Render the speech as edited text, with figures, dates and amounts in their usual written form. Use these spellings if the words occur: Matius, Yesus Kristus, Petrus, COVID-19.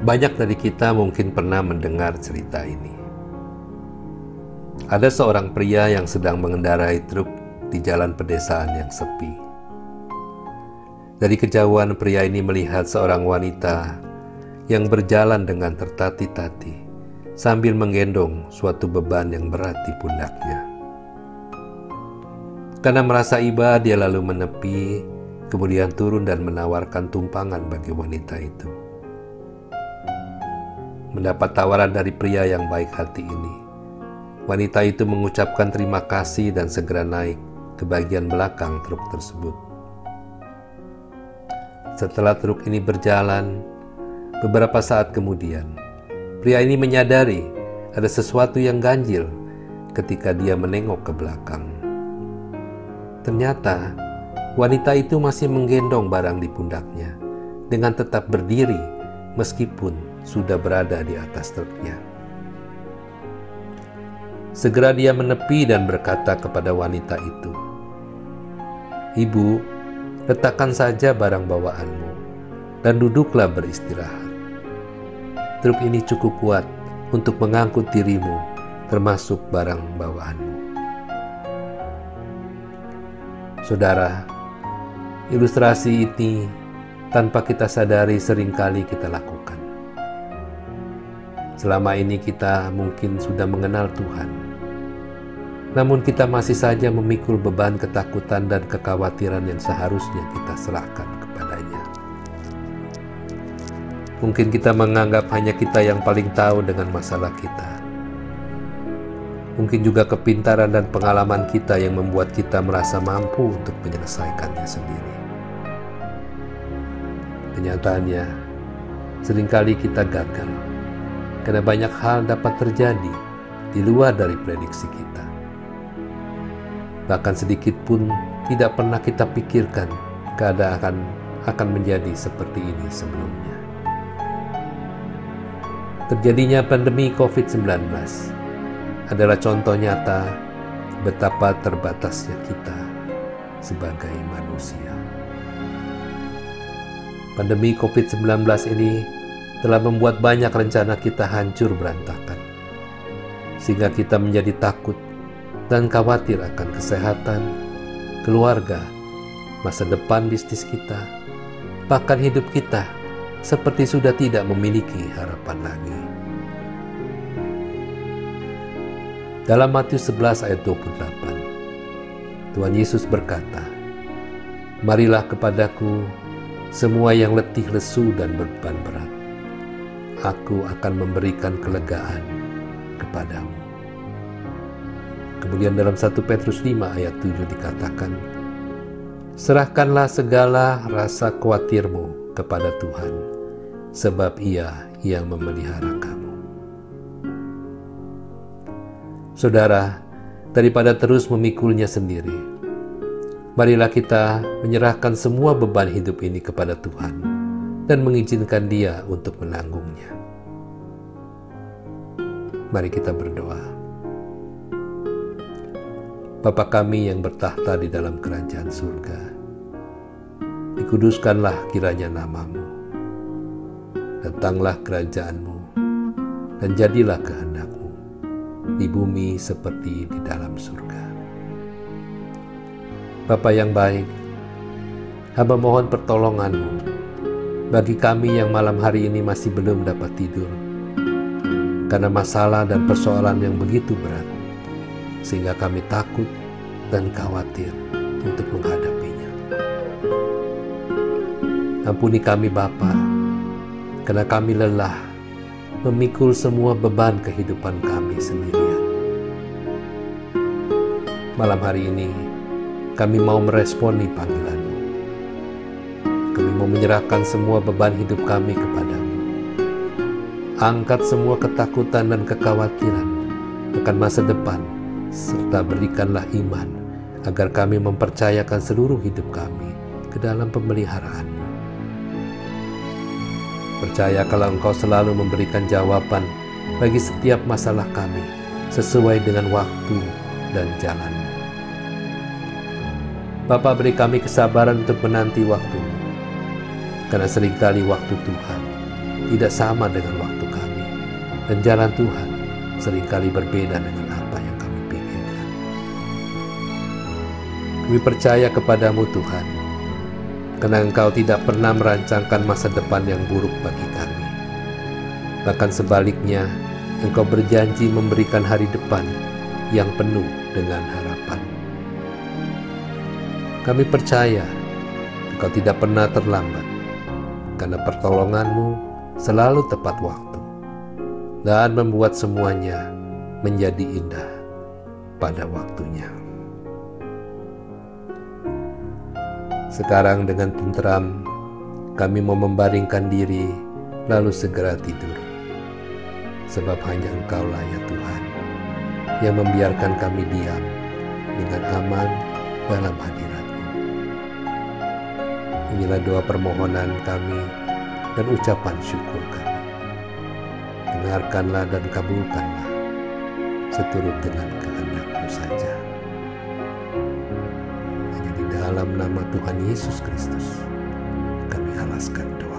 Banyak dari kita mungkin pernah mendengar cerita ini. Ada seorang pria yang sedang mengendarai truk di jalan pedesaan yang sepi. Dari kejauhan pria ini melihat seorang wanita yang berjalan dengan tertatih-tatih sambil menggendong suatu beban yang berat di pundaknya. Karena merasa iba, dia lalu menepi, kemudian turun dan menawarkan tumpangan bagi wanita itu. Mendapat tawaran dari pria yang baik hati ini, wanita itu mengucapkan terima kasih dan segera naik ke bagian belakang truk tersebut. Setelah truk ini berjalan, beberapa saat kemudian, pria ini menyadari ada sesuatu yang ganjil ketika dia menengok ke belakang. Ternyata, wanita itu masih menggendong barang di pundaknya dengan tetap berdiri meskipun sudah berada di atas truknya. Segera dia menepi dan berkata kepada wanita itu, "Ibu, letakkan saja barang bawaanmu dan duduklah beristirahat. Truk ini cukup kuat untuk mengangkut dirimu, termasuk barang bawaanmu." Saudara, ilustrasi ini tanpa kita sadari seringkali kita lakukan. Selama ini kita mungkin sudah mengenal Tuhan, namun kita masih saja memikul beban ketakutan dan kekhawatiran yang seharusnya kita serahkan kepadanya. Mungkin kita menganggap hanya kita yang paling tahu dengan masalah kita. Mungkin juga kepintaran dan pengalaman kita yang membuat kita merasa mampu untuk menyelesaikannya sendiri. Kenyataannya, seringkali kita gagal. Karena banyak hal dapat terjadi di luar dari prediksi kita. Bahkan sedikit pun tidak pernah kita pikirkan keadaan akan menjadi seperti ini sebelumnya. Terjadinya pandemi COVID-19 adalah contoh nyata betapa terbatasnya kita sebagai manusia. Pandemi COVID-19 ini telah membuat banyak rencana kita hancur berantakan, sehingga kita menjadi takut dan khawatir akan kesehatan, keluarga, masa depan bisnis kita, bahkan hidup kita seperti sudah tidak memiliki harapan lagi. Dalam Matius 11 ayat 28, Tuhan Yesus berkata, "Marilah kepadaku semua yang letih lesu dan berbeban berat. Aku akan memberikan kelegaan kepadamu." Kemudian dalam 1 Petrus 5 ayat 7 dikatakan, "Serahkanlah segala rasa khawatirmu kepada Tuhan, sebab Ia yang memelihara kamu." Saudara, daripada terus memikulnya sendiri, marilah kita menyerahkan semua beban hidup ini kepada Tuhan dan mengizinkan Dia untuk menanggungnya. Mari kita berdoa. Bapa kami yang bertahta di dalam kerajaan surga, dikuduskanlah kiranya nama-Mu. Datanglah kerajaan-Mu, dan jadilah kehendak-Mu di bumi seperti di dalam surga. Bapa yang baik, hamba mohon pertolongan-Mu bagi kami yang malam hari ini masih belum dapat tidur karena masalah dan persoalan yang begitu berat, sehingga kami takut dan khawatir untuk menghadapinya. Ampuni kami Bapa, karena kami lelah memikul semua beban kehidupan kami sendirian. Malam hari ini kami mau meresponi panggilan. Kami mau menyerahkan semua beban hidup kami kepadamu. Angkat semua ketakutan dan kekhawatiran akan masa depan, serta berikanlah iman agar kami mempercayakan seluruh hidup kami ke dalam pemeliharaanmu. Percaya kalau Engkau selalu memberikan jawaban bagi setiap masalah kami sesuai dengan waktu dan jalanmu. Bapa, beri kami kesabaran untuk menanti waktu. Karena seringkali waktu Tuhan tidak sama dengan waktu kami, dan jalan Tuhan seringkali berbeda dengan apa yang kami pikirkan. Kami percaya kepadamu Tuhan, karena Engkau tidak pernah merancangkan masa depan yang buruk bagi kami. Bahkan sebaliknya, Engkau berjanji memberikan hari depan yang penuh dengan harapan. Kami percaya Engkau tidak pernah terlambat, karena pertolongan-Mu selalu tepat waktu dan membuat semuanya menjadi indah pada waktunya. Sekarang dengan tenteram kami mau membaringkan diri lalu segera tidur, sebab hanya Engkaulah ya Tuhan yang membiarkan kami diam dengan aman dalam hadirat-Mu. Inilah doa permohonan kami dan ucapan syukur kami. Dengarkanlah dan kabulkanlah seturut dengan kehendak-Mu saja. Dalam nama Tuhan Yesus Kristus, kami alaskan doa.